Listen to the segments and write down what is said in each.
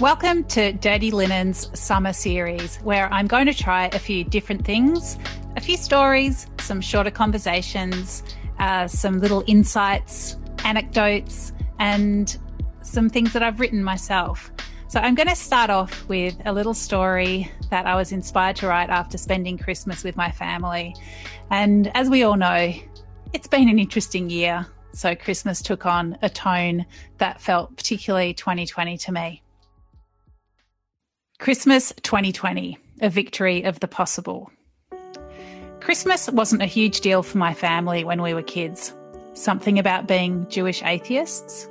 Welcome to Dirty Linen's summer series, where I'm going to try a few different things, a few stories, some shorter conversations, some little insights, anecdotes, and some things that I've written myself. So I'm going to start off with a little story that I was inspired to write after spending Christmas with my family. And as we all know, it's been an interesting year. So Christmas took on a tone that felt particularly 2020 to me. Christmas 2020, a victory of the possible. Christmas wasn't a huge deal for my family when we were kids. Something about being Jewish atheists.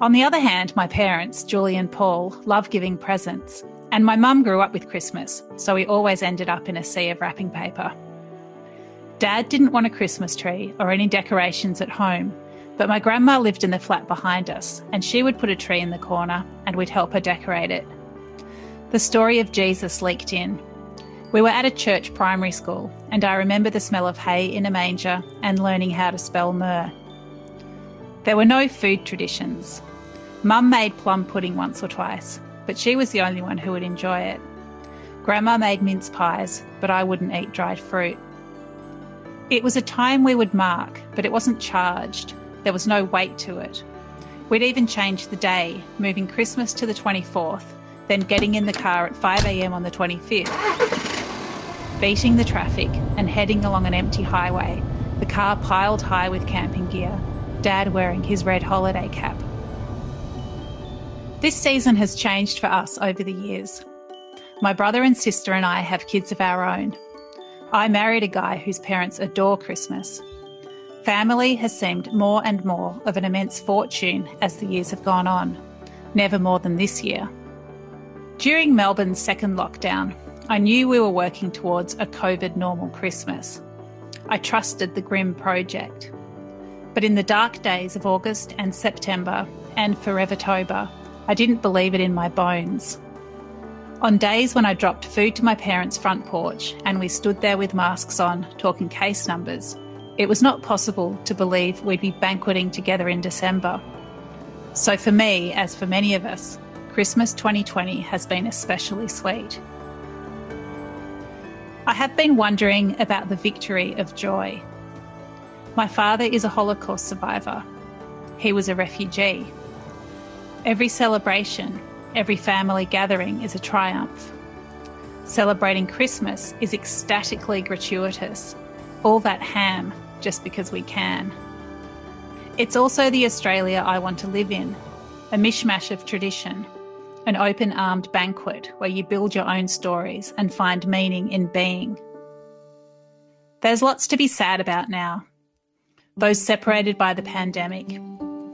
On the other hand, my parents, Julie and Paul, love giving presents, and my mum grew up with Christmas, so we always ended up in a sea of wrapping paper. Dad didn't want a Christmas tree or any decorations at home, but my grandma lived in the flat behind us, and she would put a tree in the corner and we'd help her decorate it. The story of Jesus leaked in. We were at a church primary school, and I remember the smell of hay in a manger and learning how to spell myrrh. There were no food traditions. Mum made plum pudding once or twice, but she was the only one who would enjoy it. Grandma made mince pies, but I wouldn't eat dried fruit. It was a time we would mark, but it wasn't charged. There was no weight to it. We'd even change the day, moving Christmas to the 24th, then getting in the car at 5 a.m. on the 25th. Beating the traffic and heading along an empty highway, the car piled high with camping gear, Dad wearing his red holiday cap. This season has changed for us over the years. My brother and sister and I have kids of our own. I married a guy whose parents adore Christmas. Family has seemed more and more of an immense fortune as the years have gone on, never more than this year. During Melbourne's second lockdown, I knew we were working towards a COVID normal Christmas. I trusted the grim project. But in the dark days of August and September and Forevertober, I didn't believe it in my bones. On days when I dropped food to my parents' front porch and we stood there with masks on, talking case numbers, it was not possible to believe we'd be banqueting together in December. So for me, as for many of us, Christmas 2020 has been especially sweet. I have been wondering about the victory of joy. My father is a Holocaust survivor. He was a refugee. Every celebration, every family gathering is a triumph. Celebrating Christmas is ecstatically gratuitous. All that ham, just because we can. It's also the Australia I want to live in, a mishmash of tradition, an open-armed banquet where you build your own stories and find meaning in being. There's lots to be sad about now. Those separated by the pandemic,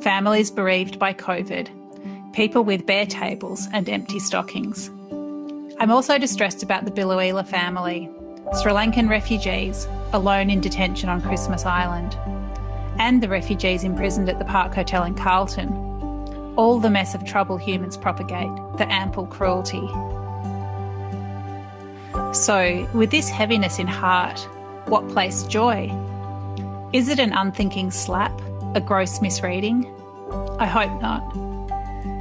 families bereaved by COVID, people with bare tables and empty stockings. I'm also distressed about the Biloela family, Sri Lankan refugees alone in detention on Christmas Island, and the refugees imprisoned at the Park Hotel in Carlton. All the mess of trouble humans propagate, the ample cruelty. So, with this heaviness in heart, what place joy? Is it an unthinking slap, a gross misreading? I hope not.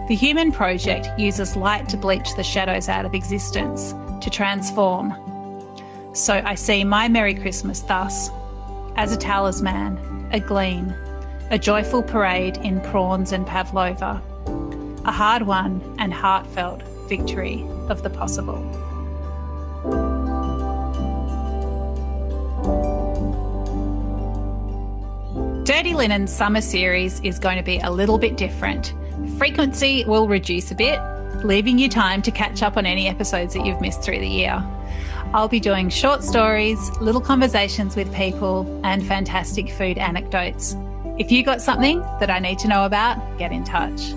The human project uses light to bleach the shadows out of existence, to transform. So I see my Merry Christmas thus, as a talisman, a gleam, a joyful parade in prawns and pavlova, a hard-won and heartfelt victory of the possible. Dirty Linen's summer series is going to be a little bit different. Frequency will reduce a bit, leaving you time to catch up on any episodes that you've missed through the year. I'll be doing short stories, little conversations with people, and fantastic food anecdotes. If you got something that I need to know about, get in touch.